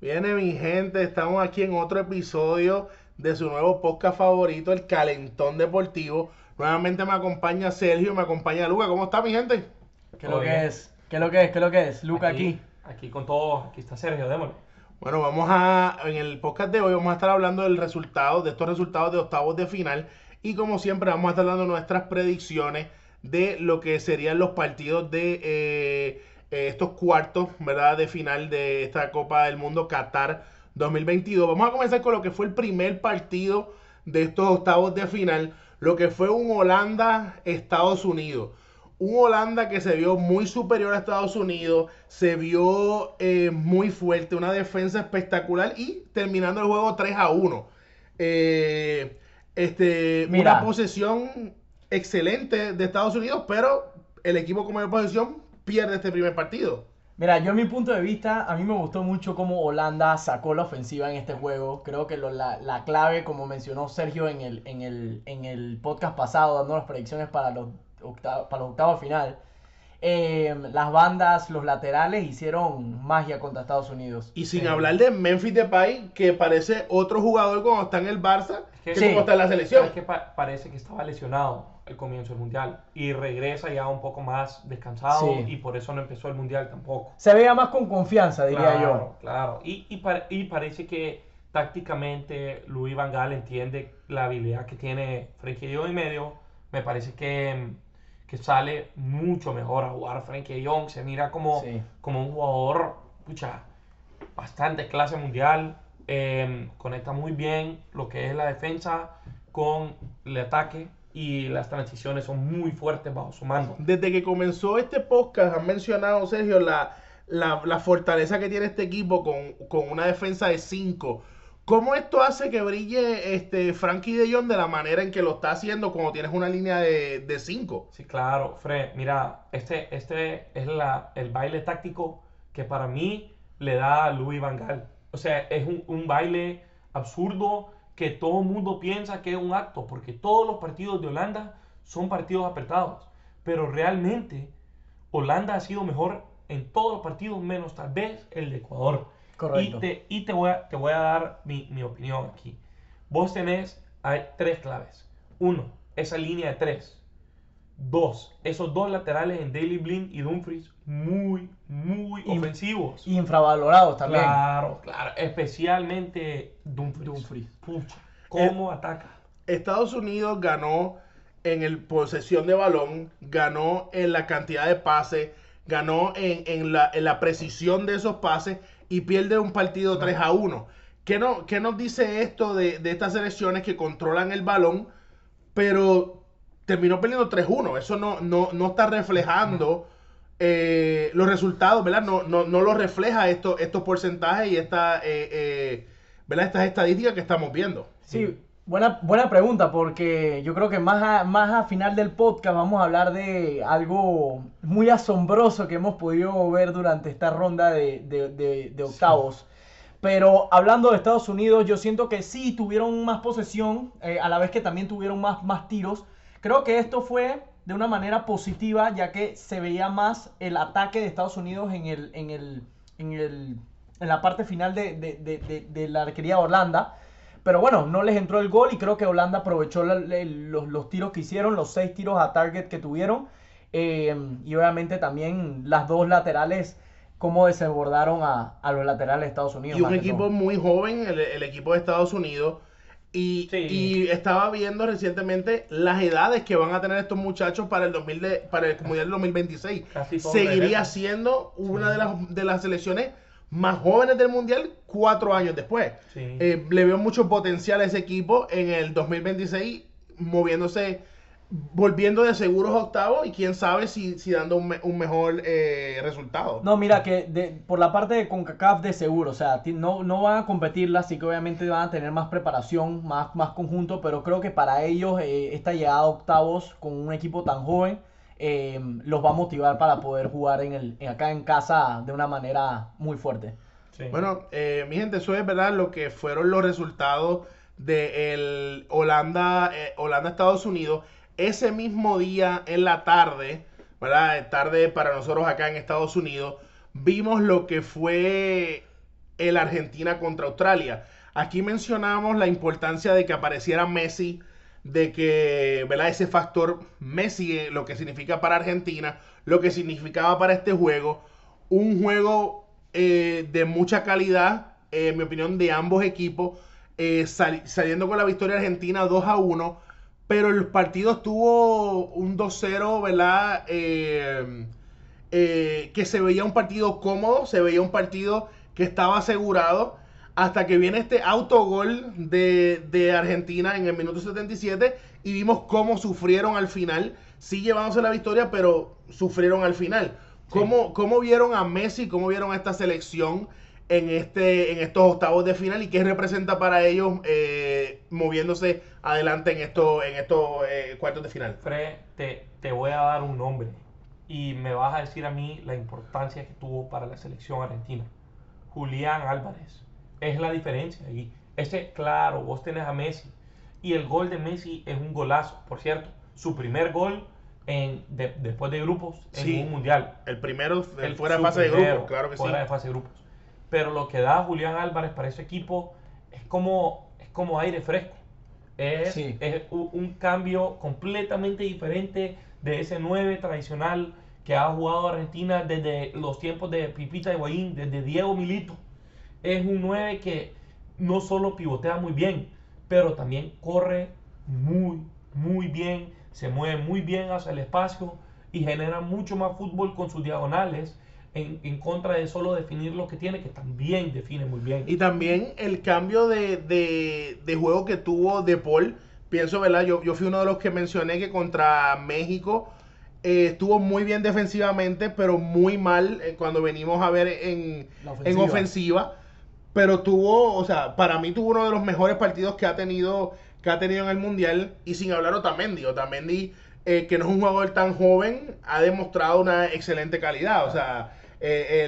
Viene mi gente, estamos aquí en otro episodio de su nuevo podcast favorito, El Calentón Deportivo. Nuevamente me acompaña Sergio, me acompaña Luca. ¿Cómo está mi gente? ¿Qué es lo que es? Luca aquí con todo, aquí está Sergio, démosle. Bueno, en el podcast de hoy vamos a estar hablando del resultado, de estos resultados de octavos de final. Y como siempre vamos a estar dando nuestras predicciones de lo que serían los partidos de estos cuartos, ¿verdad?, de final de esta Copa del Mundo Qatar 2022. Vamos a comenzar con lo que fue el primer partido de estos octavos de final, lo que fue un Holanda-Estados Unidos. Un Holanda que se vio muy superior a Estados Unidos, se vio muy fuerte, una defensa espectacular y terminando el juego 3-1. Una posesión excelente de Estados Unidos, pero el equipo con mayor posesión pierde este primer partido. Mira, yo en mi punto de vista, a mí me gustó mucho cómo Holanda sacó la ofensiva en este juego. Creo que la clave, como mencionó Sergio en el podcast pasado, dando las predicciones para los octavos final, las bandas, los laterales hicieron magia contra Estados Unidos. Y sin hablar de Memphis Depay, que parece otro jugador cuando está en el Barça, como está en la selección. Es que parece que estaba lesionado al comienzo del Mundial y regresa ya un poco más descansado, y por eso no empezó el Mundial tampoco. Se veía más con confianza, diría yo. Claro, y parece que tácticamente Luis Van Gaal entiende la habilidad que tiene Frenkie de Jong y medio. Me parece que sale mucho mejor a jugar Frenkie de Jong. Se mira como un jugador, bastante clase mundial. Conecta muy bien lo que es la defensa con el ataque y las transiciones son muy fuertes bajo su mando. Desde que comenzó este podcast han mencionado, Sergio, la fortaleza que tiene este equipo con una defensa de 5. ¿Cómo esto hace que brille Frenkie de Jong de la manera en que lo está haciendo cuando tienes una línea de 5? Sí, claro, Fred. Mira, este es el baile táctico que para mí le da a Luis Van Gaal. O sea, es un baile absurdo que todo el mundo piensa que es un acto, porque todos los partidos de Holanda son partidos apretados. Pero realmente Holanda ha sido mejor en todos los partidos, menos tal vez el de Ecuador. Correcto. Y te voy a dar mi opinión aquí. Vos tenés tres claves. 1, esa línea de 3. 2, esos dos laterales en Daily Blind y Dumfries, muy, muy ofensivos. Infravalorados también. Claro. Especialmente Dumfries. Pucha, ¿cómo ataca? Estados Unidos ganó en el posesión de balón, ganó en la cantidad de pases, ganó en la precisión de esos pases, y pierde un partido 3-1. ¿Qué nos dice esto de estas selecciones que controlan el balón, pero terminó perdiendo 3-1? Eso no está reflejando los resultados, ¿verdad? No lo refleja estos porcentajes y ¿verdad?, estas estadísticas que estamos viendo. Sí. Buena pregunta, porque yo creo que más a final del podcast vamos a hablar de algo muy asombroso que hemos podido ver durante esta ronda de octavos. Sí. Pero hablando de Estados Unidos, yo siento que sí tuvieron más posesión, a la vez que también tuvieron más tiros. Creo que esto fue de una manera positiva, ya que se veía más el ataque de Estados Unidos en la parte final de la arquería de Holanda. Pero bueno, no les entró el gol y creo que Holanda aprovechó los tiros que hicieron, los 6 tiros a target que tuvieron. Y obviamente también las dos laterales, cómo desbordaron a los laterales de Estados Unidos. Y un equipo muy joven, el equipo de Estados Unidos. Y estaba viendo recientemente las edades que van a tener estos muchachos para el Mundial del 2026. Seguiría siendo una de las selecciones más jóvenes del Mundial 4 años después. Sí. Le veo mucho potencial a ese equipo en el 2026, moviéndose, volviendo de seguros a octavos y quién sabe si dando un mejor resultado. No, mira, que por la parte de CONCACAF de seguro, o sea, no van a competirla, así que obviamente van a tener más preparación, más conjunto, pero creo que para ellos esta llegada a octavos con un equipo tan joven los va a motivar para poder jugar acá en casa de una manera muy fuerte. Sí. Bueno, mi gente, eso es, ¿verdad?, lo que fueron los resultados de Holanda-Estados Unidos. Ese mismo día en la tarde, ¿verdad?, tarde para nosotros acá en Estados Unidos, vimos lo que fue el Argentina contra Australia. Aquí mencionamos la importancia de que apareciera Messi, de que, ¿verdad?, ese factor Messi, lo que significa para Argentina, lo que significaba para este juego. Un juego de mucha calidad, en mi opinión, de ambos equipos, saliendo con la victoria argentina 2-1, pero el partido estuvo un 2-0, ¿verdad? Que se veía un partido cómodo, se veía un partido que estaba asegurado, hasta que viene este autogol de Argentina en el minuto 77 y vimos cómo sufrieron al final, sí llevándose la victoria, pero sufrieron al final. Sí. ¿Cómo vieron a Messi, cómo vieron a esta selección en estos octavos de final y qué representa para ellos moviéndose adelante en estos cuartos de final? Fred, te voy a dar un nombre y me vas a decir a mí la importancia que tuvo para la selección argentina. Julián Álvarez es la diferencia ahí. Claro, vos tenés a Messi y el gol de Messi es un golazo, por cierto, su primer gol después de grupos en un mundial. El primero fuera de fase de grupos, claro que sí. Fuera de fase de grupos. Pero lo que da Julián Álvarez para ese equipo es como aire fresco. Es un cambio completamente diferente de ese 9 tradicional que ha jugado Argentina desde los tiempos de Pipita Higuaín, desde Diego Milito. Es un 9 que no solo pivotea muy bien, pero también corre muy, muy bien, se mueve muy bien hacia el espacio y genera mucho más fútbol con sus diagonales en contra de solo definir lo que tiene, que también define muy bien. Y también el cambio de juego que tuvo De Paul, pienso, ¿verdad? Yo fui uno de los que mencioné que contra México estuvo muy bien defensivamente, pero muy mal cuando venimos a ver en ofensiva. Pero para mí tuvo uno de los mejores partidos que ha tenido en el Mundial, y sin hablar Otamendi, que no es un jugador tan joven, ha demostrado una excelente calidad. O sea,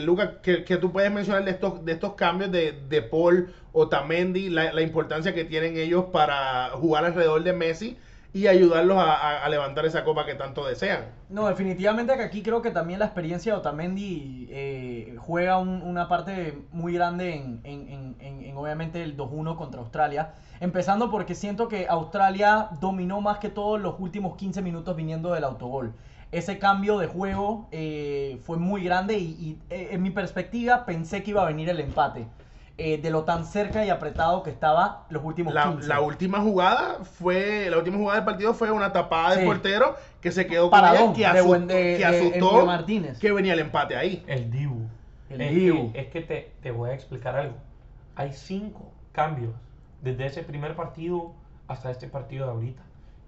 Lucas, ¿qué tú puedes mencionar de estos cambios de Paul, Otamendi, la importancia que tienen ellos para jugar alrededor de Messi y ayudarlos a levantar esa copa que tanto desean? No, definitivamente que aquí creo que también la experiencia de Otamendi juega una parte muy grande en obviamente el 2-1 contra Australia. Empezando porque siento que Australia dominó más que todos los últimos 15 minutos viniendo del autogol. Ese cambio de juego fue muy grande y en mi perspectiva pensé que iba a venir el empate. De lo tan cerca y apretado que estaba los últimos 15. La última jugada del partido fue una tapada del portero que se quedó con ella, que asustó Martínez, que venía el empate ahí. El Dibu. Es que te voy a explicar algo. Hay 5 cambios desde ese primer partido hasta este partido de ahorita.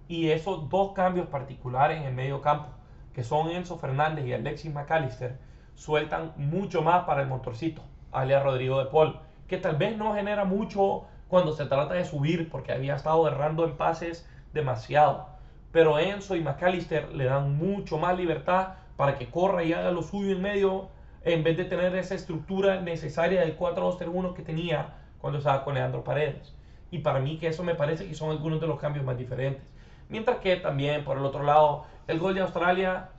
Y esos 2 cambios particulares en el medio campo, que son Enzo Fernández y Alexis McAllister, sueltan mucho más para el motorcito, alias Rodrigo de Paul, que tal vez no genera mucho cuando se trata de subir, porque había estado errando en pases demasiado. Pero Enzo y McAllister le dan mucho más libertad para que corra y haga lo suyo en medio, en vez de tener esa estructura necesaria del 4-2-3-1 que tenía cuando estaba con Leandro Paredes. Y para mí que eso me parece que son algunos de los cambios más diferentes. Mientras que también, por el otro lado, el gol de Australia,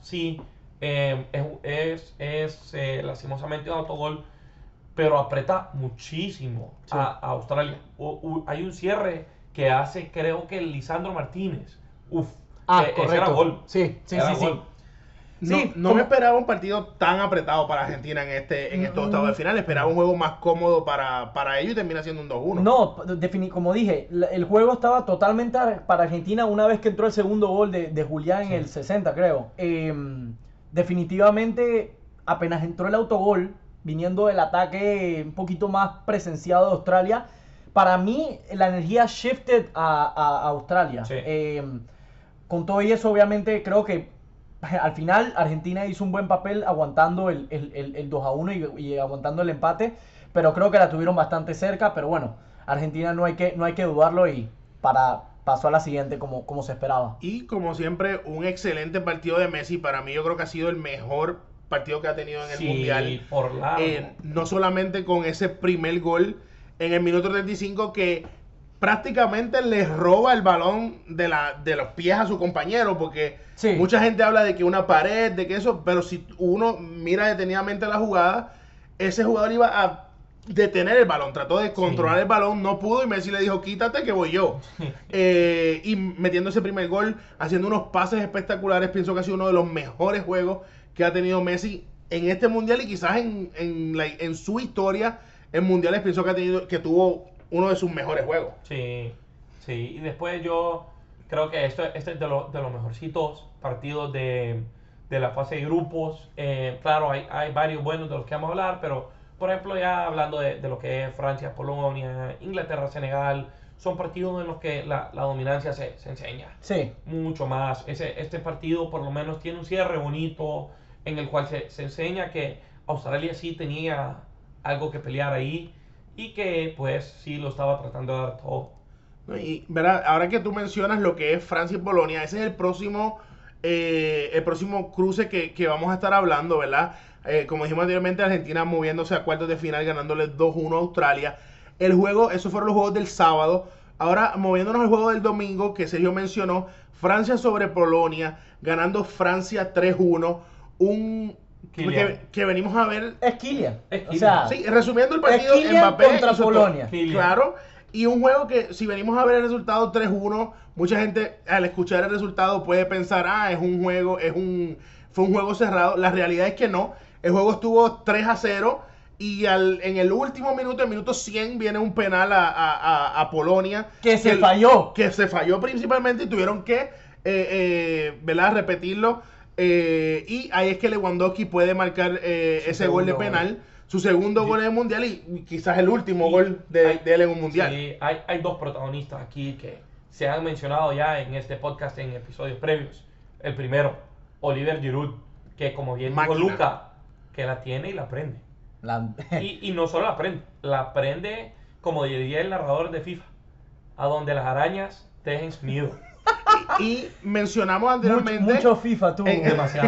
es lastimosamente un autogol, pero aprieta muchísimo a Australia. Hay un cierre que hace, creo que Lisandro Martínez. Correcto. Era gol. Sí. Gol. No me esperaba un partido tan apretado para Argentina en estos octavos de final. Esperaba un juego más cómodo para ellos y termina siendo un 2-1. No, como dije, el juego estaba totalmente para Argentina una vez que entró el segundo gol de Julián en el 60, creo. Definitivamente, apenas entró el autogol, viniendo del ataque un poquito más presenciado de Australia, para mí la energía shifted a Australia. Sí. Con todo eso, obviamente, creo que al final Argentina hizo un buen papel aguantando el 2-1 y aguantando el empate, pero creo que la tuvieron bastante cerca. Pero bueno, Argentina no hay que dudarlo y pasó a la siguiente como se esperaba. Y como siempre, un excelente partido de Messi. Para mí yo creo que ha sido el mejor partido que ha tenido en el Mundial, no solamente con ese primer gol en el minuto 35 que prácticamente les roba el balón de los pies a su compañero, porque mucha gente habla de que una pared, de que eso, pero si uno mira detenidamente la jugada, ese jugador iba a detener el balón, trató de controlar el balón, no pudo y Messi le dijo quítate que voy yo. Y metiendo ese primer gol, haciendo unos pases espectaculares, pienso que ha sido uno de los mejores juegos que ha tenido Messi en este mundial y quizás en su historia en mundiales, pienso que tuvo uno de sus mejores juegos. Sí, sí, y después yo creo que este es de los mejorcitos partidos de la fase de grupos. Claro, hay varios buenos de los que vamos a hablar, pero por ejemplo, ya hablando de lo que es Francia, Polonia, Inglaterra, Senegal, son partidos en los que la dominancia se enseña. Sí. Mucho más. Este partido por lo menos tiene un cierre bonito en el cual se enseña que Australia sí tenía algo que pelear ahí y que pues sí lo estaba tratando de dar todo. Y verá, ahora que tú mencionas lo que es Francia y Polonia, ese es el próximo cruce que vamos a estar hablando, ¿verdad? Como dijimos anteriormente, Argentina moviéndose a cuartos de final, ganándole 2-1 a Australia. Esos fueron los juegos del sábado. Ahora, moviéndonos al juego del domingo, que Sergio mencionó, Francia sobre Polonia, ganando Francia 3-1. Que venimos a ver. Es Kylian. O sea, sí, resumiendo el partido, Mbappé contra Polonia. Claro. Y un juego que, si venimos a ver el resultado 3-1, mucha gente al escuchar el resultado puede pensar, fue un juego cerrado. La realidad es que no. El juego estuvo 3-0 y en el último minuto, en minuto 100, viene un penal a Polonia. Que se falló. Que se falló principalmente y tuvieron que ¿verdad? Repetirlo. Y ahí es que Lewandowski puede marcar ese gol de penal. Su segundo gol en el mundial y quizás el último gol de él en un mundial. Sí, hay dos protagonistas aquí que se han mencionado ya en este podcast en episodios previos. El primero, Oliver Giroud, que como bien dijo Luca, que la tiene y la prende. Y no solo la prende, como diría el narrador de FIFA, a donde las arañas tejen su nido. Y mencionamos anteriormente mucho FIFA, tú.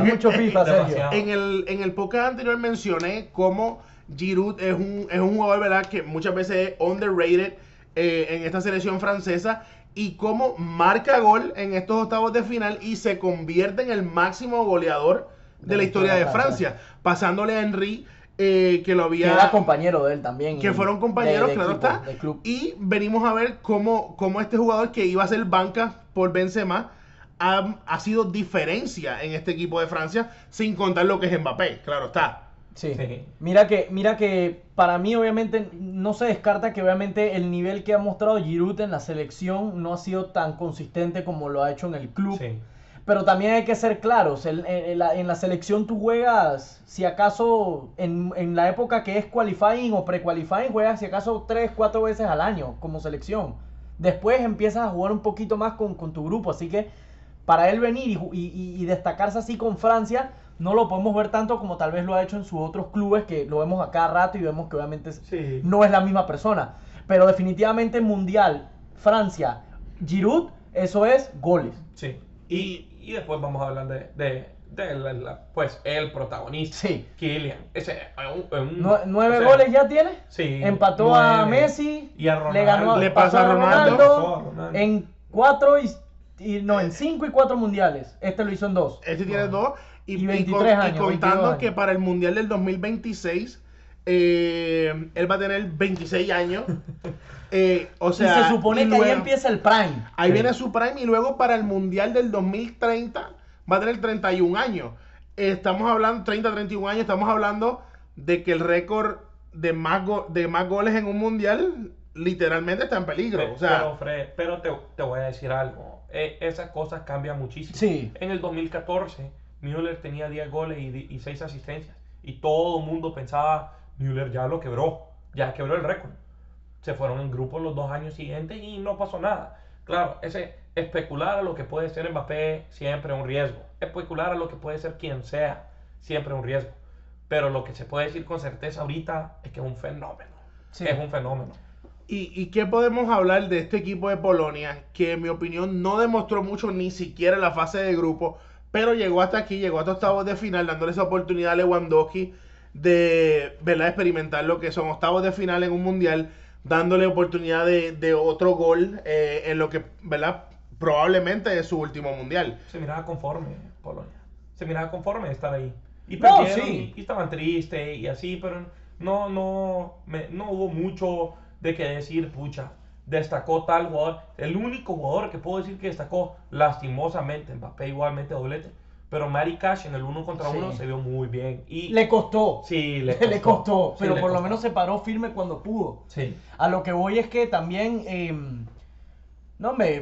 Mucho FIFA, Sergio. En el podcast anterior mencioné cómo Giroud es un jugador, ¿verdad?, que muchas veces es underrated en esta selección francesa. Y cómo marca gol en estos octavos de final y se convierte en el máximo goleador de la historia de Francia, pasándole a Henry, que lo había... Que era compañero de él también. Que fueron compañeros, claro está. Y venimos a ver cómo este jugador que iba a ser banca por Benzema ha sido diferencia en este equipo de Francia, sin contar lo que es Mbappé, claro está. Sí. Mira que para mí obviamente no se descarta que obviamente el nivel que ha mostrado Giroud en la selección no ha sido tan consistente como lo ha hecho en el club. Sí. Pero también hay que ser claros, en la selección tú juegas, si acaso, en la época que es qualifying o pre-qualifying, juegas si acaso 3-4 veces al año como selección. Después empiezas a jugar un poquito más con tu grupo, así que para él venir y destacarse así con Francia... No lo podemos ver tanto como tal vez lo ha hecho en sus otros clubes, que lo vemos a cada rato y vemos que obviamente no es la misma persona. Pero definitivamente Mundial, Francia, Giroud, eso es goles. Sí, y después vamos a hablar de el protagonista, Kylian. ¿9 goles ya tiene? Sí. Empató 9, a Messi, y a Ronaldo, le pasó a Ronaldo en 4 en 5 y 4 mundiales. Este lo hizo en 2. Este tiene 2. Y 23 años, y contando años. Que para el Mundial del 2026 él va a tener 26 años. O sea, y se supone que luego, ahí empieza el prime. Ahí viene su prime y luego para el Mundial del 2030 va a tener 31 años. Estamos hablando 30-31 años, estamos hablando de que el récord de más goles en un Mundial literalmente está en peligro. Pero te voy a decir algo. Esas cosas cambian muchísimo. Sí. En el 2014 Müller tenía 10 goles y 6 asistencias. Y todo el mundo pensaba, Müller ya quebró el récord. Se fueron en grupo los 2 años siguientes y no pasó nada. Claro, ese especular a lo que puede ser Mbappé siempre un riesgo. Especular a lo que puede ser quien sea siempre un riesgo. Pero lo que se puede decir con certeza ahorita es que es un fenómeno. Sí. Es un fenómeno. ¿Y qué podemos hablar de este equipo de Polonia? Que en mi opinión no demostró mucho ni siquiera en la fase de grupo. Pero llegó hasta aquí, llegó hasta octavos de final, dándole esa oportunidad a Lewandowski de, ¿verdad?, experimentar lo que son octavos de final en un mundial, dándole oportunidad de otro gol en lo que, ¿verdad?, probablemente es su último mundial. Se miraba conforme Polonia. Se miraba conforme de estar ahí. Y perdieron, y estaban tristes y así, pero no hubo mucho de que decir, pucha, destacó tal jugador. El único jugador que puedo decir que destacó, lastimosamente, Mbappé igualmente doblete, pero Mari Cash en el 1 contra 1 se vio muy bien. Y le costó. Sí, le costó. Pero sí, por lo menos se paró firme cuando pudo. Sí. A lo que voy es que también...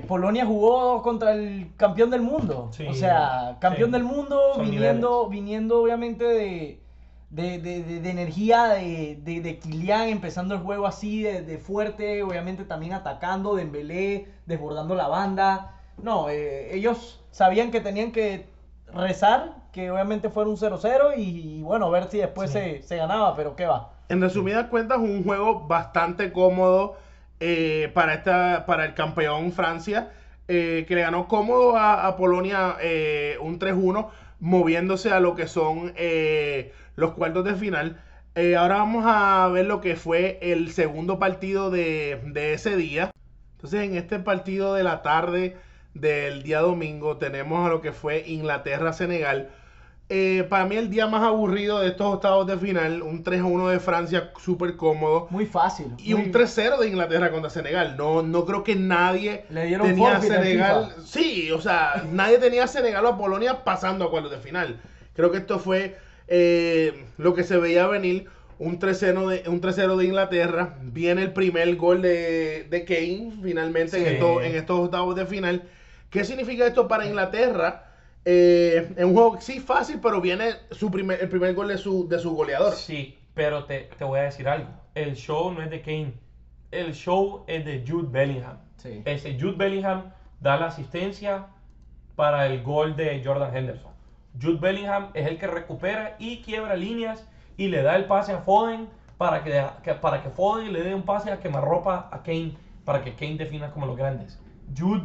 Polonia jugó contra el campeón del mundo. Sí, o sea, campeón del mundo, viniendo obviamente de energía, de Kylian, empezando el juego así, de fuerte, obviamente también atacando, Dembélé, desbordando la banda. No, ellos sabían que tenían que rezar, que obviamente fuera un 0-0 y bueno, a ver si después se ganaba, pero qué va. En resumidas cuentas, un juego bastante cómodo para el campeón Francia, que le ganó cómodo a Polonia un 3-1, moviéndose a lo que son... los cuartos de final. Ahora vamos a ver lo que fue el segundo partido de ese día. Entonces, en este partido de la tarde del día domingo tenemos a lo que fue Inglaterra-Senegal. Para mí el día más aburrido de estos octavos de final, un 3-1 de Francia súper cómodo. Muy fácil. Y un 3-0 de Inglaterra contra Senegal. No creo que nadie le dieron tenía a Senegal. Sí, o sea, nadie tenía a Senegal o a Polonia pasando a cuartos de final. Creo que esto fue... lo que se veía venir, un 3-0 de Inglaterra. Viene el primer gol de Kane finalmente en estos octavos de final. ¿Qué significa esto para Inglaterra? Es un juego sí fácil, pero viene el primer gol de su goleador. Sí, pero te voy a decir algo. El show no es de Kane. El show es de Jude Bellingham. Sí. Ese Jude Bellingham da la asistencia para el gol de Jordan Henderson. Jude Bellingham es el que recupera y quiebra líneas y le da el pase a Foden para que Foden le dé un pase a quemarropa a Kane, para que Kane defina como los grandes. Jude,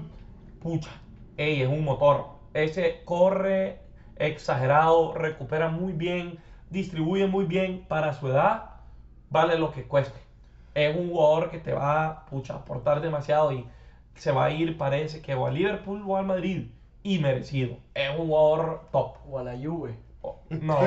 es un motor. Ese corre exagerado, recupera muy bien, distribuye muy bien. Para su edad, vale lo que cueste. Es un jugador que te va a aportar demasiado y se va a ir, parece que o a Liverpool o al Madrid. Y merecido. Es un jugador top. O a la Juve. No,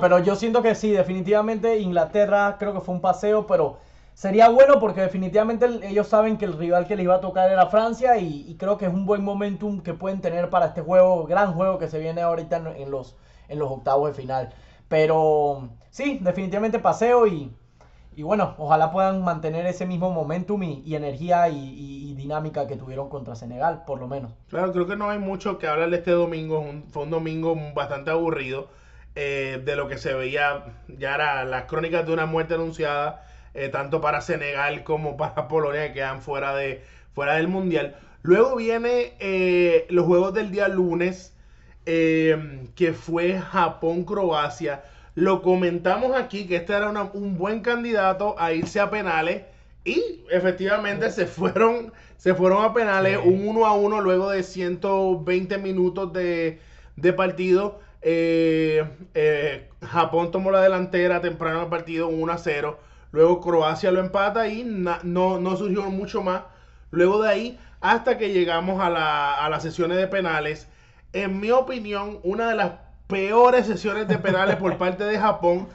pero yo siento que sí, definitivamente Inglaterra creo que fue un paseo, pero sería bueno porque definitivamente ellos saben que el rival que les iba a tocar era Francia y creo que es un buen momentum que pueden tener para este juego, gran juego que se viene ahorita en los octavos de final. Pero sí, definitivamente paseo y bueno, ojalá puedan mantener ese mismo momentum y energía y dinámica que tuvieron contra Senegal, por lo menos. Claro, creo que no hay mucho que hablar de este domingo. Fue un domingo bastante aburrido, de lo que se veía. Ya era las crónicas de una muerte anunciada, tanto para Senegal como para Polonia, que quedan fuera del Mundial. Luego viene los juegos del día lunes, que fue Japón-Croacia. Lo comentamos aquí que este era un buen candidato a irse a penales y efectivamente se fueron a penales, un 1-1 luego de 120 minutos de partido. Japón tomó la delantera temprano del partido, 1-0. Luego Croacia lo empata y no surgió mucho más. Luego de ahí hasta que llegamos a las sesiones de penales. En mi opinión, una de las peores sesiones de penales por parte de Japón.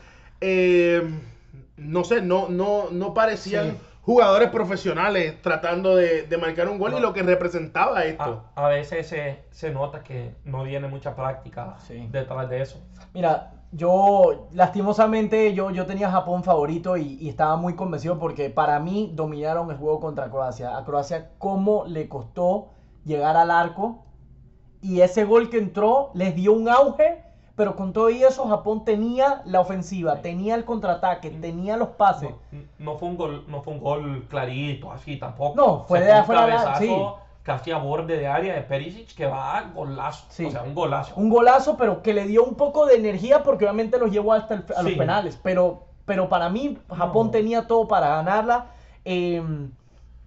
No parecían jugadores profesionales tratando de marcar un gol, y lo que representaba esto. A veces se nota que no viene mucha práctica detrás de eso. Mira, yo lastimosamente yo tenía Japón favorito y estaba muy convencido porque para mí dominaron el juego contra Croacia. A Croacia cómo le costó llegar al arco. Y ese gol que entró les dio un auge, pero con todo eso Japón tenía la ofensiva, tenía el contraataque, tenía los pases. No fue un gol clarito, así tampoco. No, fue de afuera. Casi a borde de área de Perisic, que va a golazo. Sí. O sea, un golazo. Un golazo, pero que le dio un poco de energía porque obviamente los llevó hasta a los penales. Pero para mí Japón tenía todo para ganarla.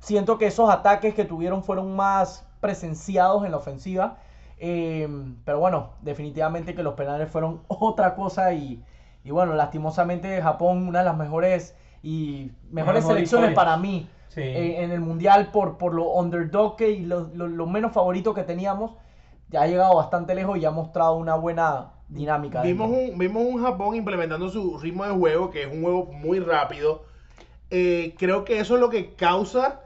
Siento que esos ataques que tuvieron fueron más presenciados en la ofensiva. Pero bueno, definitivamente que los penales fueron otra cosa y bueno, lastimosamente Japón, una de las mejores selecciones para mí en el mundial por lo underdog y lo menos favorito que teníamos, ya ha llegado bastante lejos y ha mostrado una buena dinámica. Vimos un Japón implementando su ritmo de juego, que es un juego muy rápido. Creo que eso es lo que causa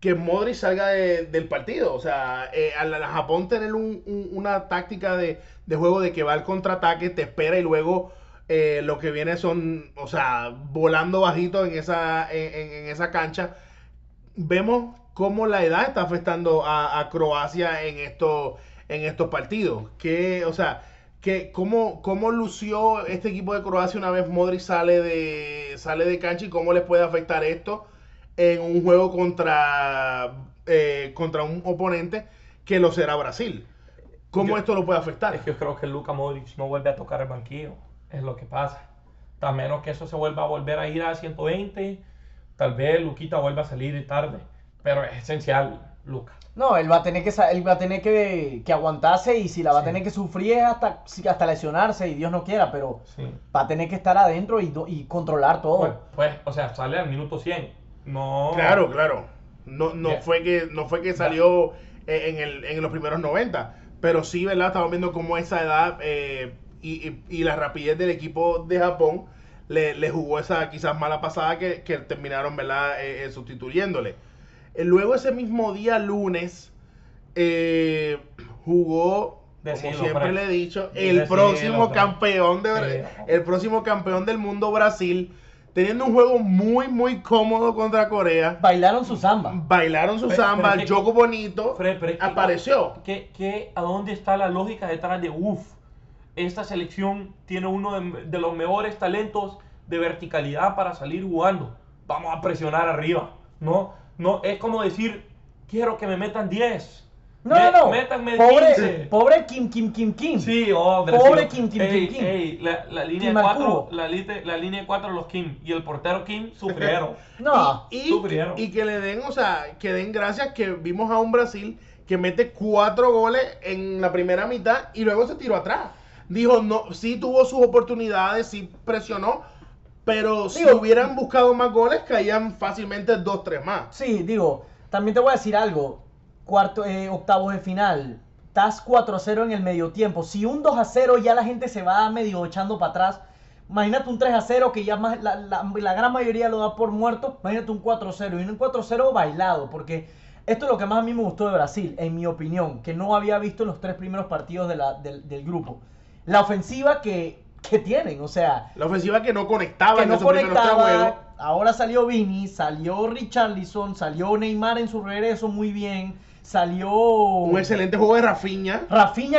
que Modric salga del partido. O sea, al Japón tener una táctica de juego de que va al contraataque, te espera y luego lo que viene son, o sea, volando bajito en esa cancha. Vemos cómo la edad está afectando a Croacia en estos partidos. Que, o sea, que cómo lució este equipo de Croacia una vez Modric sale de cancha, y cómo les puede afectar esto en un juego contra un oponente que lo será Brasil. ¿Cómo esto lo puede afectar? Es que yo creo que Luka Modric no vuelve a tocar el banquillo, es lo que pasa. A menos que eso se vuelva a volver a ir a 120, tal vez Luquita vuelva a salir tarde, pero es esencial, Luka. No, él va a tener que aguantarse, y si la va a tener que sufrir es hasta lesionarse, y Dios no quiera, pero va a tener que estar adentro y controlar todo. Pues, o sea, sale al minuto 100. No. Claro. No fue que salió en los primeros 90. Pero sí, ¿verdad? Estamos viendo cómo esa edad y la rapidez del equipo de Japón le jugó esa quizás mala pasada que terminaron, ¿verdad? Sustituyéndole. Luego ese mismo día, lunes, jugó, como siempre le he dicho, el próximo campeón del mundo, Brasil. Teniendo un juego muy, muy cómodo contra Corea. Bailaron su samba, el juego bonito, apareció. ¿A dónde está la lógica detrás de esta selección tiene uno de los mejores talentos de verticalidad para salir jugando? Vamos a presionar arriba. No, es como decir, quiero que me metan 10. No. Métanme 15. Pobre Kim. Sí, pobre Kim. La línea 4, los Kim y el portero Kim sufrieron. No. Y que le den, o sea, que den gracias que vimos a un Brasil que mete 4 goles en la primera mitad y luego se tiró atrás. Dijo, no, sí tuvo sus oportunidades, sí presionó, pero si hubieran buscado más goles, caían fácilmente 2-3 más. Sí, también te voy a decir algo. Octavos de final, estás 4-0 en el medio tiempo. Si un 2-0 ya la gente se va medio echando para atrás, imagínate un 3-0 que ya la gran mayoría lo da por muerto. Imagínate un 4-0, y un 4-0 bailado, porque esto es lo que más a mí me gustó de Brasil, en mi opinión, que no había visto en los 3 primeros partidos del grupo. La ofensiva que tienen, o sea, la ofensiva que no conectaba, ahora salió Vini, salió Richarlison, salió Neymar en su regreso muy bien. Salió un excelente juego de Rafinha,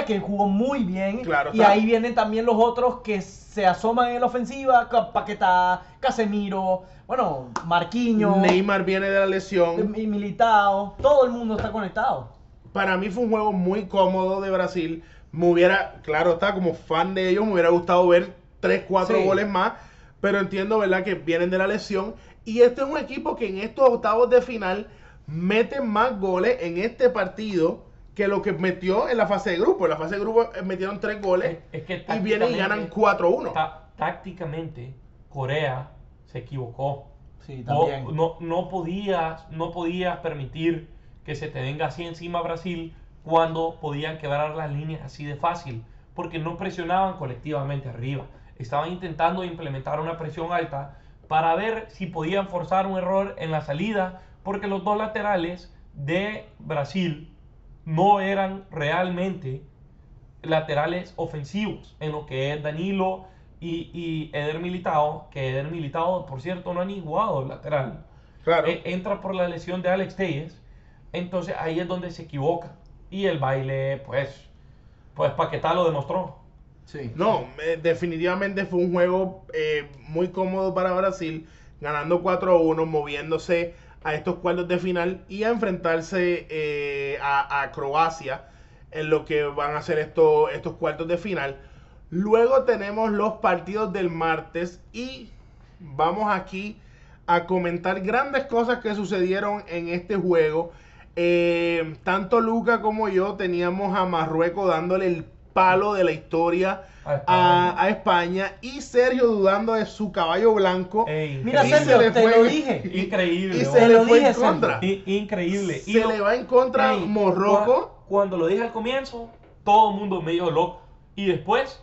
que jugó muy bien. Claro, y ahí vienen también los otros que se asoman en la ofensiva. Paquetá, Casemiro, bueno, Marquinhos. Neymar viene de la lesión. Militao. Todo el mundo está conectado. Para mí fue un juego muy cómodo de Brasil. Como fan de ellos, me hubiera gustado ver 3-4 goles más. Pero entiendo, ¿verdad?, que vienen de la lesión. Y este es un equipo que en estos octavos de final meten más goles en este partido que lo que metió en la fase de grupo. En la fase de grupo metieron 3 goles y vienen y ganan 4-1. Tácticamente, Corea se equivocó. Sí, también. No podías permitir que se te venga así encima Brasil cuando podían quebrar las líneas así de fácil, porque no presionaban colectivamente arriba. Estaban intentando implementar una presión alta para ver si podían forzar un error en la salida, porque los dos laterales de Brasil no eran realmente laterales ofensivos, en lo que es Danilo y Eder Militao, que Eder Militao, por cierto, no han ni jugado lateral. Claro. Entra por la lesión de Alex Telles, entonces ahí es donde se equivoca. Y el baile, pues Paquetá lo demostró. Sí. No, definitivamente fue un juego muy cómodo para Brasil, ganando 4-1, moviéndose a estos cuartos de final y a enfrentarse a Croacia en lo que van a ser estos cuartos de final. Luego tenemos los partidos del martes y vamos aquí a comentar grandes cosas que sucedieron en este juego. Tanto Luca como yo teníamos a Marruecos dándole el palo de la historia a España, y Sergio dudando de su caballo blanco. Mira, Sergio, te lo dije. Increíble. Y se le fue en contra. Increíble. Se le va en contra a Marruecos. Cuando lo dije al comienzo, todo el mundo medio loco. Y después,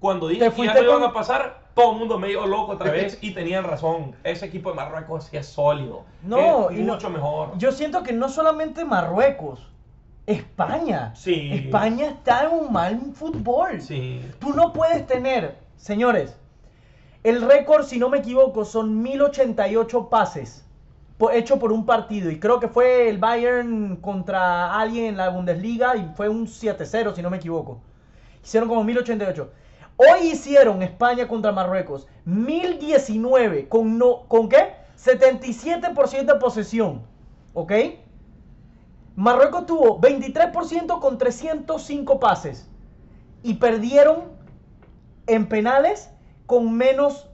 Cuando dije que ya no iban a pasar, todo el mundo me dio loco otra vez y tenían razón. Ese equipo de Marruecos sí es sólido. No, es mucho mejor. Yo siento que no solamente Marruecos, España. Sí. España está en un mal fútbol. Sí. Tú no puedes tener, señores, el récord, si no me equivoco, son 1088 pases hecho por un partido. Y creo que fue el Bayern contra alguien en la Bundesliga y fue un 7-0, si no me equivoco. Hicieron como 1088. Hoy hicieron España contra Marruecos 1019 ¿con qué? 77% de posesión, ¿ok? Marruecos tuvo 23% con 305 pases y perdieron en penales con menos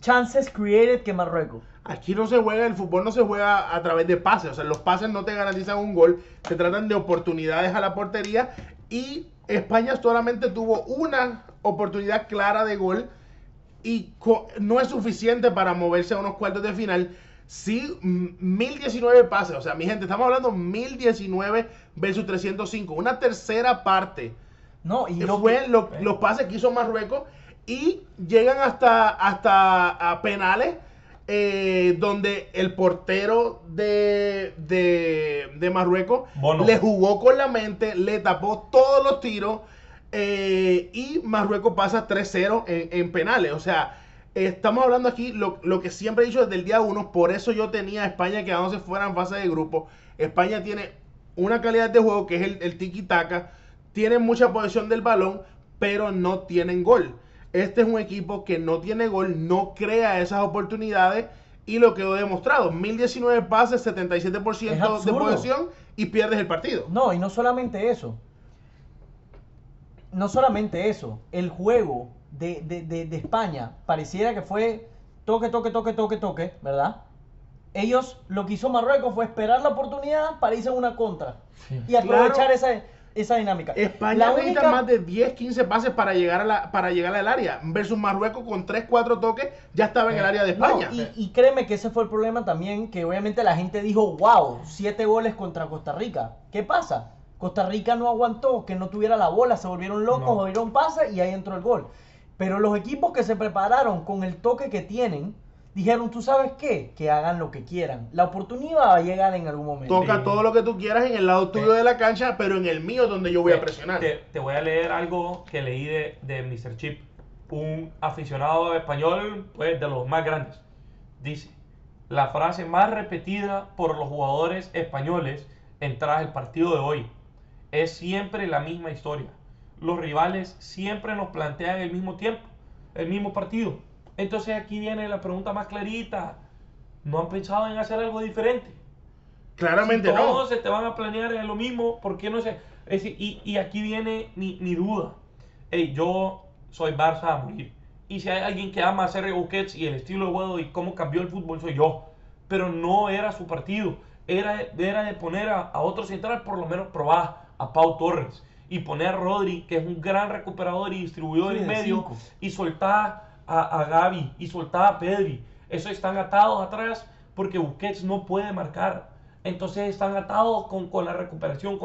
chances created que Marruecos. Aquí no se juega, el fútbol no se juega a través de pases, o sea, los pases no te garantizan un gol, se tratan de oportunidades a la portería y España solamente tuvo una oportunidad clara de gol y no es suficiente para moverse a unos cuartos de final. Sí, 1019 pases, o sea, mi gente, estamos hablando 1019 versus 305, una tercera parte. No, y los pases que hizo Marruecos y llegan hasta penales donde el portero de Marruecos le jugó con la mente, le tapó todos los tiros y Marruecos pasa 3-0 en penales. O sea, estamos hablando aquí lo que siempre he dicho desde el día 1. Por eso yo tenía a España quedándose fuera en fase de grupo. España tiene una calidad de juego que es el tiki-taka, tienen mucha posesión del balón, pero no tienen gol. Este es un equipo que no tiene gol, no crea esas oportunidades y lo quedó demostrado. 1019 pases, 77% de posesión y pierdes el partido. No, y no solamente eso. No solamente eso. El juego de España pareciera que fue toque, ¿verdad? Ellos, lo que hizo Marruecos fue esperar la oportunidad para irse a una contra. Sí. Y aprovechar esa dinámica. España necesita más de 10-15 pases para llegar al área. Versus Marruecos con 3-4 toques ya estaba en el área de España. No, y créeme que ese fue el problema también, que obviamente la gente dijo, wow, 7 goles contra Costa Rica. ¿Qué pasa? Costa Rica no aguantó, que no tuviera la bola, se volvieron locos, dieron pases y ahí entró el gol. Pero los equipos que se prepararon con el toque que tienen, dijeron, ¿tú sabes qué? Que hagan lo que quieran. La oportunidad va a llegar en algún momento. Toca todo lo que tú quieras en el lado tuyo de la cancha, pero en el mío es donde yo voy a presionar. Te voy a leer algo que leí de Mr. Chip, un aficionado español, pues, de los más grandes. Dice, la frase más repetida por los jugadores españoles tras el partido de hoy es siempre la misma historia. Los rivales siempre nos plantean el mismo tiempo, el mismo partido. Entonces aquí viene la pregunta más clarita. ¿No han pensado en hacer algo diferente? Claramente si todos se te van a planear en lo mismo, ¿por qué no se...? Es decir, y aquí viene mi duda. Yo soy Barça a morir. Y si hay alguien que ama hacer Busquets y el estilo de juego y cómo cambió el fútbol, soy yo. Pero no era su partido. Era de poner a otro central, por lo menos probar a Pau Torres. Y poner a Rodri, que es un gran recuperador y distribuidor en medio. 5. Y soltar a Gavi y soltaba a Pedri. Eso están atados atrás porque Busquets no puede marcar. Entonces están atados con la recuperación,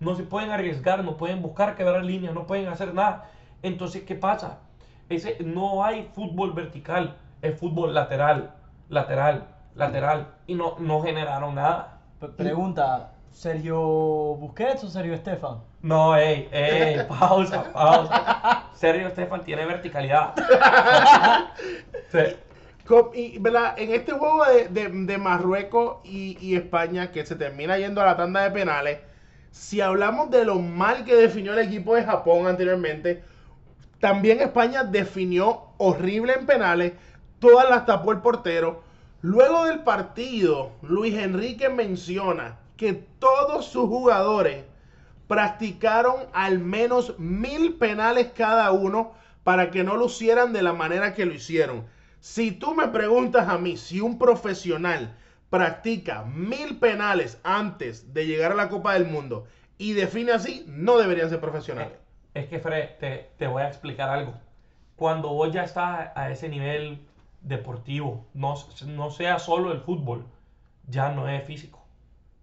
No se pueden arriesgar, no pueden buscar quebrar líneas, no pueden hacer nada. Entonces, ¿qué pasa? No hay fútbol vertical, es fútbol lateral. Y no generaron nada. Pregunta, ¿Sergio Busquets o Sergio Estefan? No, pausa. Sergio Estefan tiene verticalidad. Sí. Y, ¿verdad? En este juego de Marruecos y España, que se termina yendo a la tanda de penales, si hablamos de lo mal que definió el equipo de Japón anteriormente, también España definió horrible en penales, todas las tapó el portero. Luego del partido, Luis Enrique menciona que todos sus jugadores practicaron al menos 1000 penales cada uno para que no lo hicieran de la manera que lo hicieron. Si tú me preguntas a mí si un profesional practica 1000 penales antes de llegar a la Copa del Mundo y define así, no deberían ser profesionales. Es que, Fred, te voy a explicar algo. Cuando vos ya estás a ese nivel deportivo, no sea solo el fútbol, ya no es físico.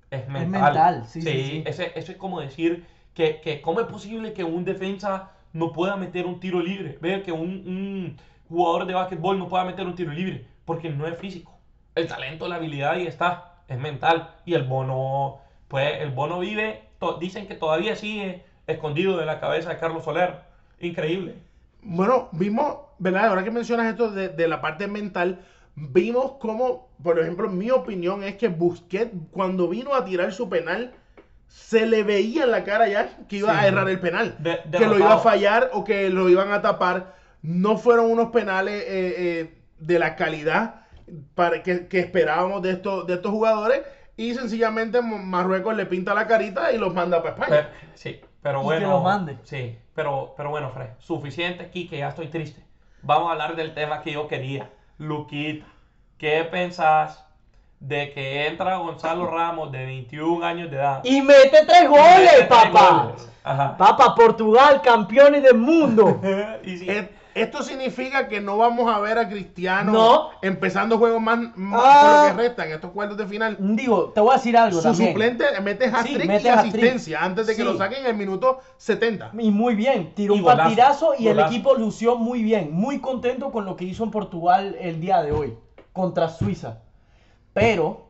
Es mental. Es mental. Sí. Eso es como decir que cómo es posible que un defensa no pueda meter un tiro libre. Ver que un jugador de básquetbol no pueda meter un tiro libre, porque no es físico. El talento, la habilidad ahí está, es mental. Y el Bono, pues el Bono vive, dicen que todavía sigue escondido de la cabeza de Carlos Soler. Increíble. Bueno, vimos, ¿verdad? Ahora que mencionas esto de la parte mental, vimos cómo, por ejemplo, mi opinión es que Busquets, cuando vino a tirar su penal, se le veía en la cara ya que iba a errar el penal, que lo iba a fallar o que lo iban a tapar. No fueron unos penales de la calidad para que esperábamos de estos jugadores, y sencillamente Marruecos le pinta la carita y los manda para España. Sí, pero bueno, y que los mande. Sí, pero bueno, Fred, suficiente aquí, que ya estoy triste. Vamos a hablar del tema que yo quería. Luquita, ¿qué pensás de que entra Gonzalo Ramos de 21 años de edad y mete 3 goles, papá? Papá, Portugal, campeones del mundo. Y sí. Esto significa que no vamos a ver a Cristiano empezando juegos más por lo que restan, estos cuartos de final. Digo, te voy a decir algo también. Su suplente mete hat-trick y asistencia antes de que lo saquen en el minuto 70. Y muy bien, tiró un partidazo y golazo. El equipo lució muy bien, muy contento con lo que hizo en Portugal el día de hoy contra Suiza. Pero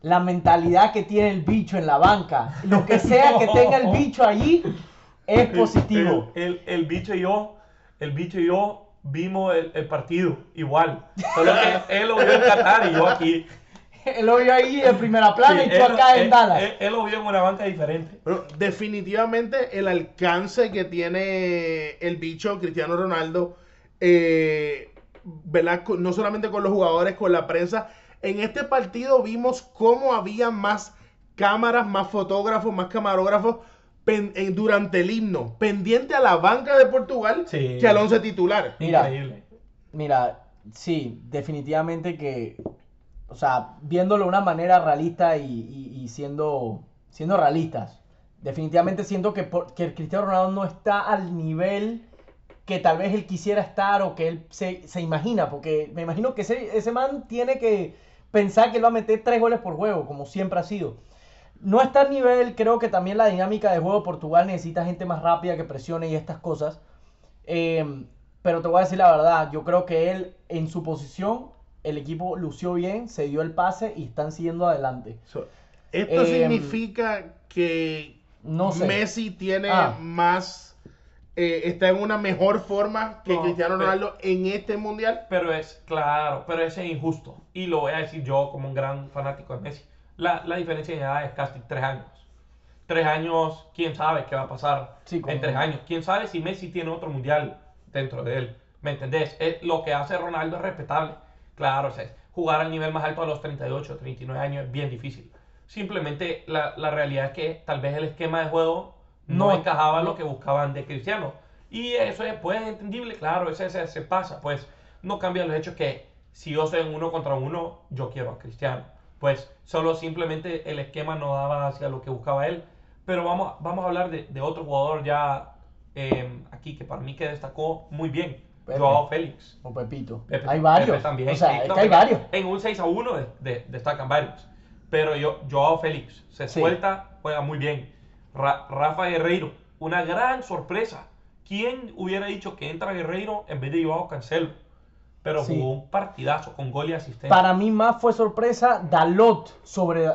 la mentalidad que tiene el bicho en la banca, lo que sea que tenga el bicho allí, es positivo. El bicho y yo vimos el partido igual. Solo que él lo vio en Qatar y yo aquí. Él lo vio ahí en primera plana y yo acá en Dallas. Él lo vio en una banca diferente. Bueno, definitivamente el alcance que tiene el bicho Cristiano Ronaldo, ¿verdad? No solamente con los jugadores, con la prensa. En este partido vimos cómo había más cámaras, más fotógrafos, más camarógrafos durante el himno, pendiente a la banca de Portugal que al 11 titular. Mira, sí, definitivamente que, o sea, viéndolo de una manera realista y siendo realistas, definitivamente siento que el Cristiano Ronaldo no está al nivel que tal vez él quisiera estar o que él se imagina, porque me imagino que ese man tiene que pensar que él va a meter 3 goles por juego, como siempre ha sido. No está al nivel, creo que también la dinámica de juego de Portugal necesita gente más rápida que presione y estas cosas. Pero te voy a decir la verdad, yo creo que él, en su posición, el equipo lució bien, se dio el pase y están siguiendo adelante. Esto significa que no sé. Messi tiene más... está en una mejor forma que Cristiano Ronaldo en este Mundial. Pero es injusto. Y lo voy a decir yo como un gran fanático de Messi. La diferencia de edad es casi 3 años. 3 años, quién sabe qué va a pasar en 3 años. Quién sabe si Messi tiene otro mundial dentro de él. ¿Me entendés? Lo que hace Ronaldo es respetable. Claro, o sea, jugar al nivel más alto a los 38, 39 años es bien difícil. Simplemente la realidad es que tal vez el esquema de juego no encajaba lo que buscaban de Cristiano. Y eso después es entendible, claro, ese se pasa. Pues no cambia los hechos que si yo soy en 1 contra 1, yo quiero a Cristiano. Pues solo simplemente el esquema no daba hacia lo que buscaba él. Pero vamos a hablar de otro jugador ya aquí que para mí que destacó muy bien. Joao Félix. O Pepito. Hay varios. También. O sea, es que hay varios. En un 6-1 destacan varios. Pero Joao Félix se suelta, juega muy bien. Rafa Guerreiro, una gran sorpresa. ¿Quién hubiera dicho que entra Guerreiro en vez de Joao Cancelo? Pero jugó un partidazo con gol y asistencia. Para mí más fue sorpresa Dalot sobre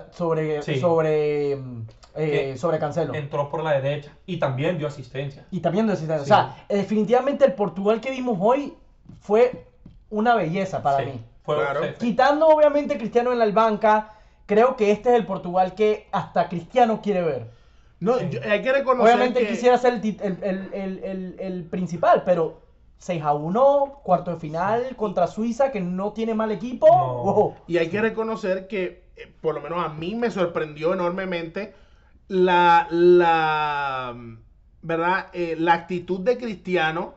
Cancelo. Entró por la derecha y también dio asistencia. Sí. O sea, definitivamente el Portugal que vimos hoy fue una belleza para mí. Quitando obviamente Cristiano en la banca, creo que este es el Portugal que hasta Cristiano quiere ver. No, hay que reconocer obviamente que... quisiera ser el principal, pero... 6-1, cuarto de final contra Suiza, que no tiene mal equipo. Y hay que reconocer que, por lo menos a mí me sorprendió enormemente ¿verdad? La actitud de Cristiano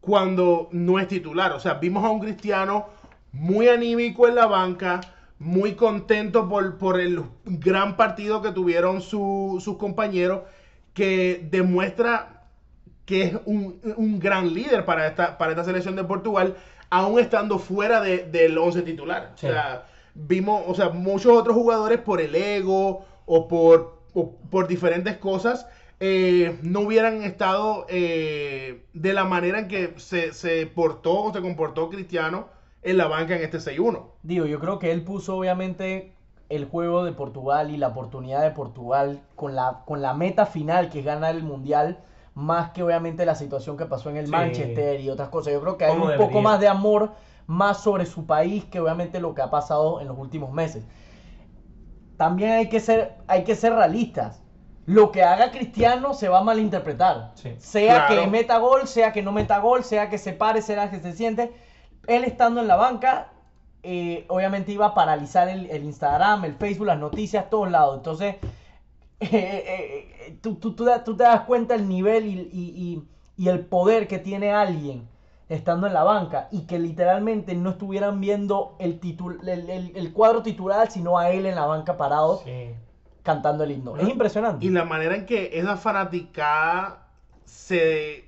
cuando no es titular. O sea, vimos a un Cristiano muy anímico en la banca, muy contento por el gran partido que tuvieron sus compañeros, que demuestra... que es un gran líder para esta selección de Portugal, aún estando fuera del 11 titular. Sí. O sea, vimos, muchos otros jugadores por el ego o por diferentes cosas no hubieran estado de la manera en que se portó o se comportó Cristiano en la banca en este 6-1. Digo, yo creo que él puso obviamente el juego de Portugal y la oportunidad de Portugal con la meta final, que es ganar el Mundial, más que obviamente la situación que pasó en el Manchester y otras cosas. Yo creo que hay un poco más de amor, más sobre su país, que obviamente lo que ha pasado en los últimos meses. También hay que ser realistas. Lo que haga Cristiano se va a malinterpretar. Sí, sea claro, que meta gol, sea que no meta gol, sea que se pare, sea que se siente. Él estando en la banca, obviamente iba a paralizar el Instagram, el Facebook, las noticias, todos lados. Entonces, tú te das cuenta el nivel y el poder que tiene alguien estando en la banca, y que literalmente no estuvieran viendo el cuadro titular, sino a él en la banca parado, cantando el himno. Es impresionante. Y la manera en que esa fanaticada se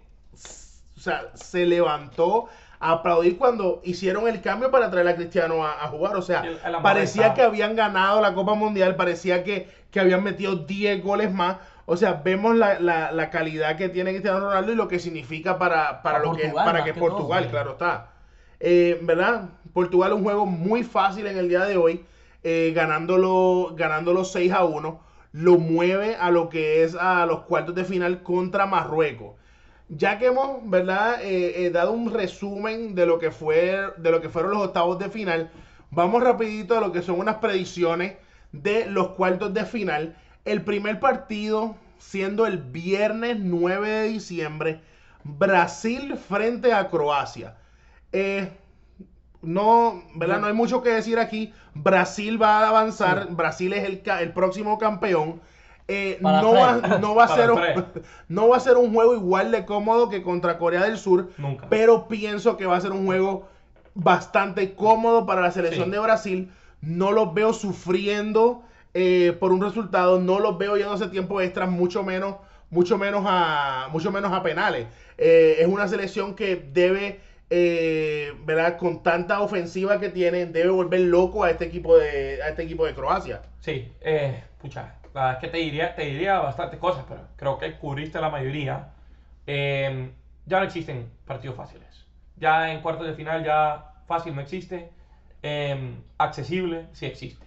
levantó a aplaudir cuando hicieron el cambio para traer a Cristiano a jugar. O sea, parecía que habían ganado la Copa Mundial, parecía que habían metido 10 goles más. O sea, vemos la calidad que tiene Cristiano Ronaldo y lo que significa para Portugal, claro está. ¿Verdad? Portugal, un juego muy fácil en el día de hoy, ganándolo 6-1, lo mueve a lo que es a los cuartos de final contra Marruecos. Ya que hemos, ¿verdad?, dado un resumen de lo que fueron los octavos de final, vamos rapidito a lo que son unas predicciones de los cuartos de final. El primer partido, siendo el viernes 9 de diciembre, Brasil frente a Croacia. No hay mucho que decir aquí. Brasil va a avanzar. Sí. Brasil es el próximo campeón. No va a ser un juego igual de cómodo que contra Corea del Sur. Nunca. Pero pienso que va a ser un juego bastante cómodo para la selección de Brasil. No los veo sufriendo por un resultado, no los veo yéndose tiempo extra, mucho menos a penales. Es una selección que debe, ¿verdad?, con tanta ofensiva que tiene, debe volver loco a este equipo de Croacia. Sí, pucha, la verdad es que te diría bastantes cosas, pero creo que cubriste la mayoría. Ya no existen partidos fáciles. Ya en cuartos de final ya fácil no existe. Accesible sí existe.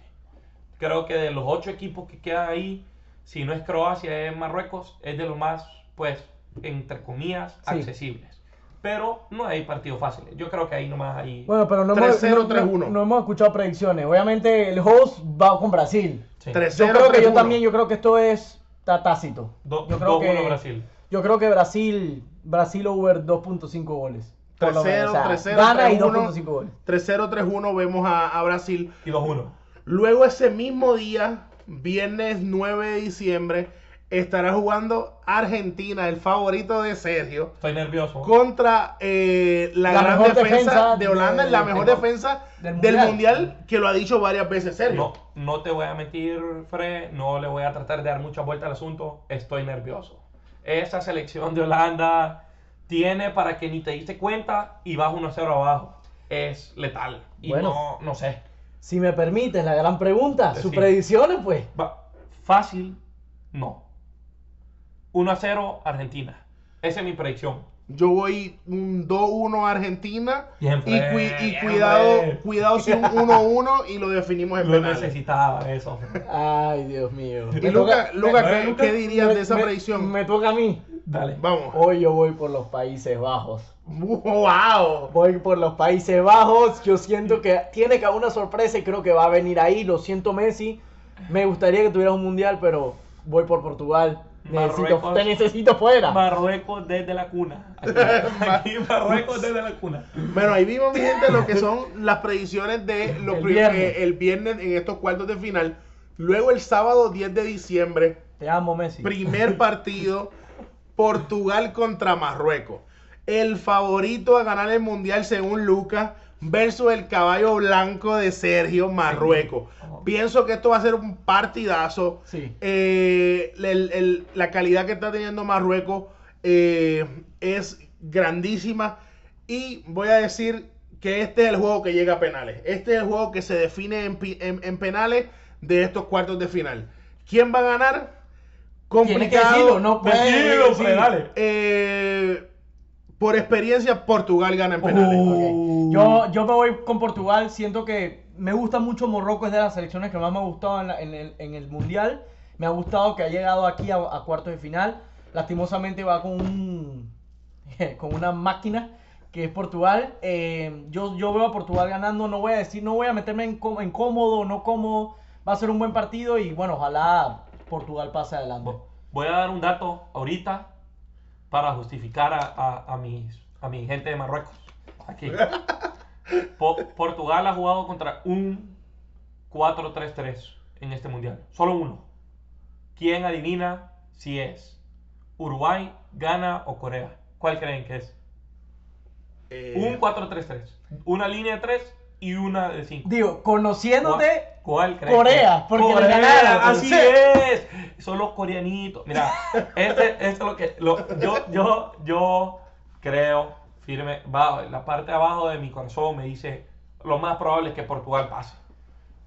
Creo que de los 8 equipos que quedan ahí, si no es Croacia, es Marruecos, es de los más, pues, entre comillas, accesibles. Pero no hay partidos fáciles. Yo creo que ahí nomás hay... Bueno, pero no hemos escuchado predicciones. Obviamente el host va con Brasil. Sí. 3-0, yo creo que 3-1. Yo también, yo creo que esto es tácito. 2-1 Brasil. Yo creo que Brasil over 2.5 goles. 3-0, 3-0, gana y 2.5 goles. 3-0, 3-1 vemos a Brasil. Y 2-1. Luego ese mismo día, viernes 9 de diciembre, estará jugando Argentina, el favorito de Sergio. Estoy nervioso. Contra la gran defensa de Holanda, la mejor defensa del mundial, que lo ha dicho varias veces Sergio. No te voy a mentir, Fred, no le voy a tratar de dar muchas vueltas al asunto. Estoy nervioso. Esa selección de Holanda tiene para que ni te diste cuenta y vas 1-0 abajo. Es letal. Y bueno, no sé. Si me permites, la gran pregunta, sus predicciones, pues. Fácil, no. 1-0 Argentina. Esa es mi predicción. Yo voy un 2-1 Argentina. Cuidado si un 1-1 y lo definimos en penales. Lo necesitaba eso. Ay, Dios mío. Y Lucas, ¿qué dirías de esa predicción? Me toca a mí. Dale, vamos. Hoy yo voy por los Países Bajos. ¡Wow! Voy por los Países Bajos. Yo siento que tiene que haber una sorpresa y creo que va a venir ahí. Lo siento, Messi. Me gustaría que tuvieras un mundial, pero voy por Portugal. Te necesito fuera. Marruecos desde la cuna. Aquí Marruecos desde la cuna. Bueno, ahí vimos, mi gente, lo que son las predicciones de el viernes en estos cuartos de final. Luego el sábado 10 de diciembre. Te amo, Messi. Primer partido. Portugal contra Marruecos. El favorito a ganar el mundial según Lucas versus el caballo blanco de Sergio, Marruecos. Pienso que esto va a ser un partidazo. Sí. La calidad que está teniendo Marruecos es grandísima. Y voy a decir que este es el juego que llega a penales. Este es el juego que se define en penales de estos cuartos de final. ¿Quién va a ganar? complicado. Decirlo, no puede decir. Por experiencia, Portugal gana en penales. Okay. Yo me voy con Portugal. Siento que me gusta mucho Marruecos. Es de las selecciones que más me ha gustado en el Mundial. Me ha gustado que ha llegado aquí a cuartos de final. Lastimosamente va con una máquina que es Portugal. Yo veo a Portugal ganando. No voy a decir, no voy a meterme en cómodo o no cómodo. Va a ser un buen partido y bueno, ojalá Portugal pase adelante. Voy a dar un dato ahorita para justificar a mi gente de Marruecos. Aquí. Portugal ha jugado contra un 4-3-3 en este mundial. Solo uno. ¿Quién adivina si es Uruguay, Ghana o Corea? ¿Cuál creen que es? Un 4-3-3. Una línea de 3 y una de 5. Digo, conociéndote, ¿cuál crees? Corea, porque le ganaron. Así es. Son los coreanitos. Mira, este es lo que... Yo creo firme. La parte de abajo de mi corazón me dice lo más probable es que Portugal pase.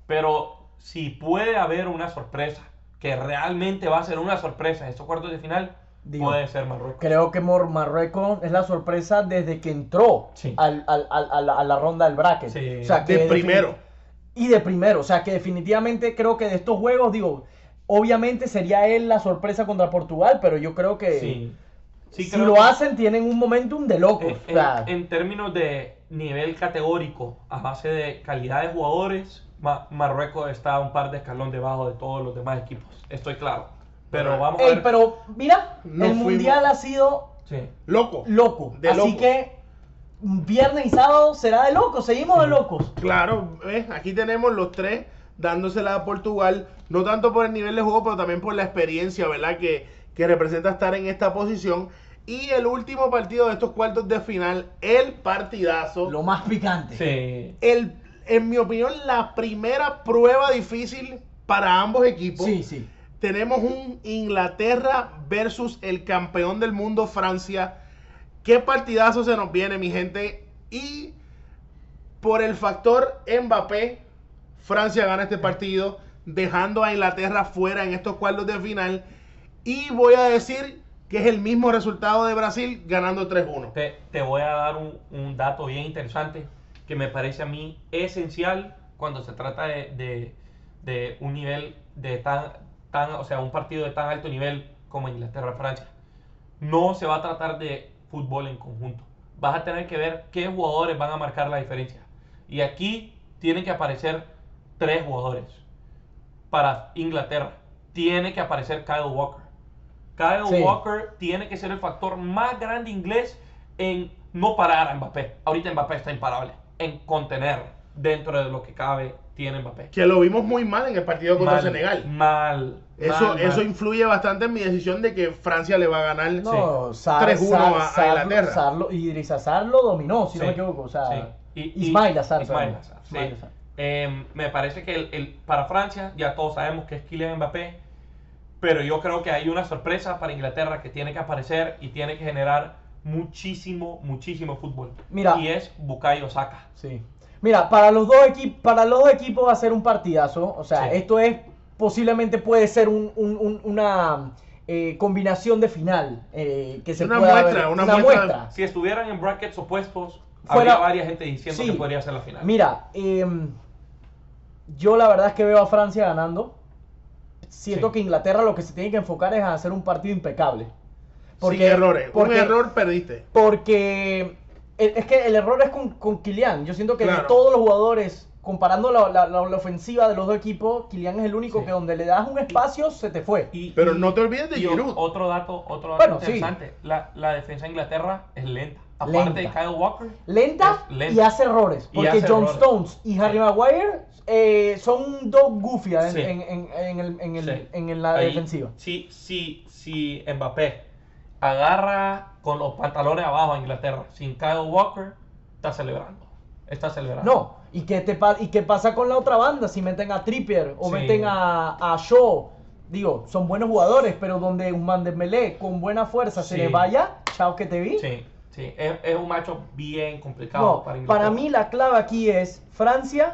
Pero si puede haber una sorpresa, que realmente va a ser una sorpresa en estos cuartos de final... Digo, puede ser Marruecos. Creo que Marruecos es la sorpresa desde que entró a la ronda del bracket. Sí. O sea, que de primero. Y de primero. O sea, que definitivamente creo que de estos juegos, digo, obviamente sería él la sorpresa contra Portugal, pero yo creo que si lo hacen, tienen un momentum de locos. En términos de nivel categórico, a base de calidad de jugadores, Marruecos está un par de escalón debajo de todos los demás equipos. Estoy claro. Pero vamos a ver. Pero mira, el mundial ha sido loco. Así que viernes y sábado será de locos. Seguimos de locos. Claro, aquí tenemos los tres dándosela a Portugal. No tanto por el nivel de juego, pero también por la experiencia, ¿verdad? Que representa estar en esta posición. Y el último partido de estos cuartos de final, el partidazo. Lo más picante. Sí. En mi opinión, la primera prueba difícil para ambos equipos. Sí, sí. Tenemos un Inglaterra versus el campeón del mundo, Francia. Qué partidazo se nos viene, mi gente. Y por el factor Mbappé, Francia gana este partido, dejando a Inglaterra fuera en estos cuartos de final. Y voy a decir que es el mismo resultado de Brasil, ganando 3-1. Te voy a dar un dato bien interesante que me parece a mí esencial cuando se trata de un nivel de un partido de tan alto nivel como Inglaterra-Francia. No se va a tratar de fútbol en conjunto. Vas a tener que ver qué jugadores van a marcar la diferencia. Y aquí tienen que aparecer tres jugadores. Para Inglaterra tiene que aparecer Kyle Walker. Kyle Walker tiene que ser el factor más grande inglés en no parar a Mbappé. Ahorita Mbappé está imparable. En contener dentro de lo que cabe tiene Mbappé. Que lo vimos muy mal en el partido contra Senegal. Eso influye bastante en mi decisión de que Francia le va a ganar 3-1 a Inglaterra. Idrissa Sarr lo dominó, si no me equivoco. O sea, Ismaïla Sarr. Me parece que para Francia ya todos sabemos que es Kylian Mbappé, pero yo creo que hay una sorpresa para Inglaterra que tiene que aparecer y tiene que generar muchísimo fútbol. Mira, y es Bukayo Saka. Sí. Mira, para los dos equipos va a ser un partidazo. O sea, esto es posiblemente puede ser una combinación de final que se pueda ver. Una muestra. Si estuvieran en brackets opuestos, habría varias gente diciendo que podría ser la final. Mira, yo la verdad es que veo a Francia ganando. Siento que Inglaterra lo que se tiene que enfocar es a hacer un partido impecable. Sin errores. Un error perdiste. Porque... Es que el error es con Kylian. Yo siento que de todos los jugadores, comparando la ofensiva de los dos equipos, Kylian es el único que donde le das un espacio se te fue. Pero no te olvides de Giroud. Otro dato interesante. Sí. La defensa de Inglaterra es lenta. Aparte de Kyle Walker. Lenta y hace errores. Porque John Stones y Harry Maguire son dos gufias en la defensiva. Sí, Mbappé agarra con los pantalones abajo a Inglaterra, sin Kyle Walker, está celebrando. No, ¿y qué pasa con la otra banda? Si meten a Trippier o meten a Shaw, digo, son buenos jugadores, pero donde un Mandembele con buena fuerza se le vaya, chao que te vi. Sí, es un matchup bien complicado para Inglaterra. Para mí la clave aquí es Francia,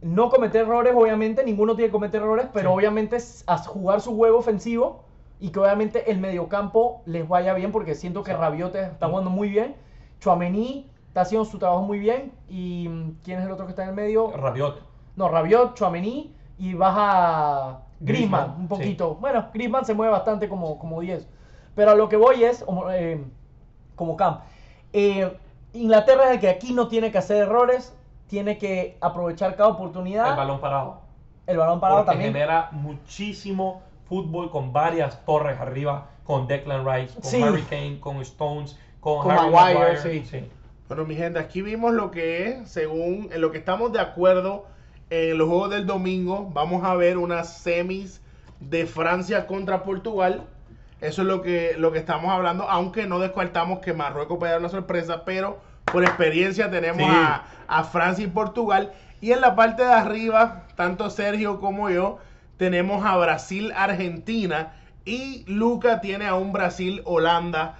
no cometer errores, obviamente, ninguno tiene que cometer errores, pero obviamente es jugar su juego ofensivo. y que obviamente el mediocampo les vaya bien, porque siento que Rabiot está jugando muy bien, Tchouaméni está haciendo su trabajo muy bien, y ¿quién es el otro que está en el medio? Rabiot, Tchouaméni, y baja Griezmann un poquito. Sí. Bueno, Griezmann se mueve bastante como 10, pero a lo que voy es, como Camp, Inglaterra es el que aquí no tiene que hacer errores, tiene que aprovechar cada oportunidad. El balón parado porque también genera muchísimo fútbol con varias torres arriba, con Declan Rice, con Harry Kane, con Stones, con Harry Maguire. Sí. Bueno, mi gente, aquí vimos lo que es, según en lo que estamos de acuerdo en los juegos del domingo. Vamos a ver unas semis de Francia contra Portugal. Eso es lo que estamos hablando, aunque no descartamos que Marruecos pueda dar una sorpresa, pero por experiencia tenemos a Francia y Portugal. Y en la parte de arriba, tanto Sergio como yo, tenemos a Brasil, Argentina, y Luca tiene a un Brasil, Holanda,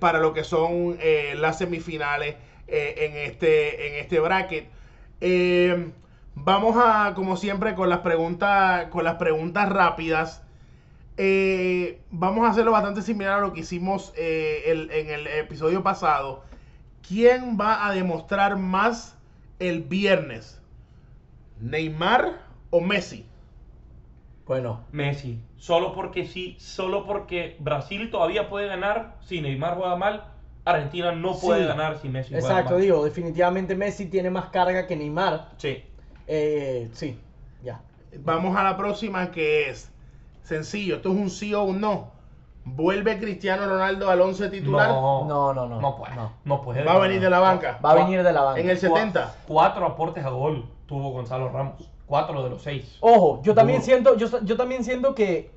para lo que son las semifinales en este bracket. Vamos a, como siempre, con las preguntas rápidas. Vamos a hacerlo bastante similar a lo que hicimos en el episodio pasado. ¿Quién va a demostrar más el viernes? ¿Neymar o Messi? Bueno, Messi. Solo porque Brasil todavía puede ganar si Neymar juega mal. Argentina no puede ganar si Messi juega mal. Exacto, digo, definitivamente Messi tiene más carga que Neymar. Vamos a la próxima, que es sencillo, esto es un sí o un no. ¿Vuelve Cristiano Ronaldo al 11 titular? No. No puede. ¿Va a venir de la banca? Va a venir de la banca. ¿En el 70? 4 aportes a gol tuvo Gonzalo Ramos. 4 de los 6. Ojo, yo también siento que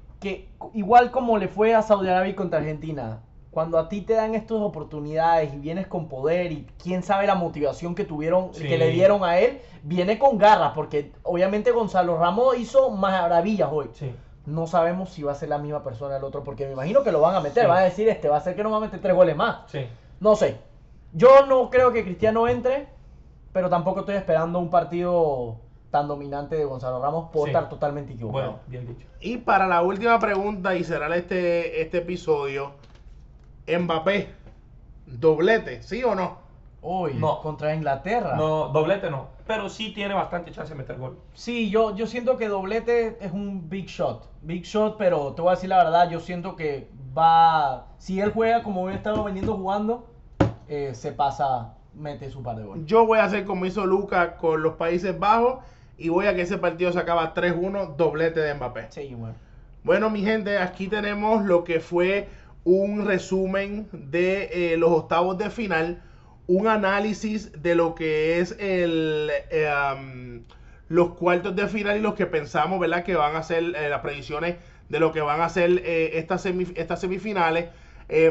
igual como le fue a Saudi Arabia contra Argentina, cuando a ti te dan estas oportunidades y vienes con poder, y quién sabe la motivación que tuvieron, que le dieron a él, viene con garra, porque obviamente Gonzalo Ramos hizo maravillas hoy. Sí. No sabemos si va a ser la misma persona el otro, porque me imagino que lo van a meter. Van a decir, va a ser que no va a meter 3 goles más. Sí. No sé. Yo no creo que Cristiano entre, pero tampoco estoy esperando un partido tan dominante de Gonzalo Ramos. Puedo estar totalmente equivocado. Bueno, bien dicho. Y para la última pregunta, y será este episodio, Mbappé, ¿doblete, sí o no? Hoy, no. Contra Inglaterra. No, doblete no. Pero sí tiene bastante chance de meter gol. Sí, yo siento que doblete es un big shot, pero te voy a decir la verdad, yo siento que si él juega como hoy está jugando, se pasa, mete su par de goles. Yo voy a hacer como hizo Luca con los Países Bajos, y voy a que ese partido se acaba 3-1, doblete de Mbappé. Sí, bueno. Bueno, mi gente, aquí tenemos lo que fue un resumen de los octavos de final. Un análisis de lo que es los cuartos de final y los que pensamos, ¿verdad?, que van a ser las predicciones de lo que van a ser estas semifinales.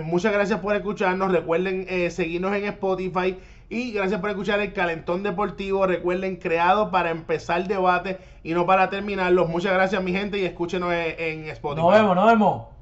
Muchas gracias por escucharnos. Recuerden seguirnos en Spotify. Y gracias por escuchar El Calentón Deportivo. Recuerden, creado para empezar el debate y no para terminarlos. Muchas gracias, mi gente, y escúchenos en Spotify. Nos vemos.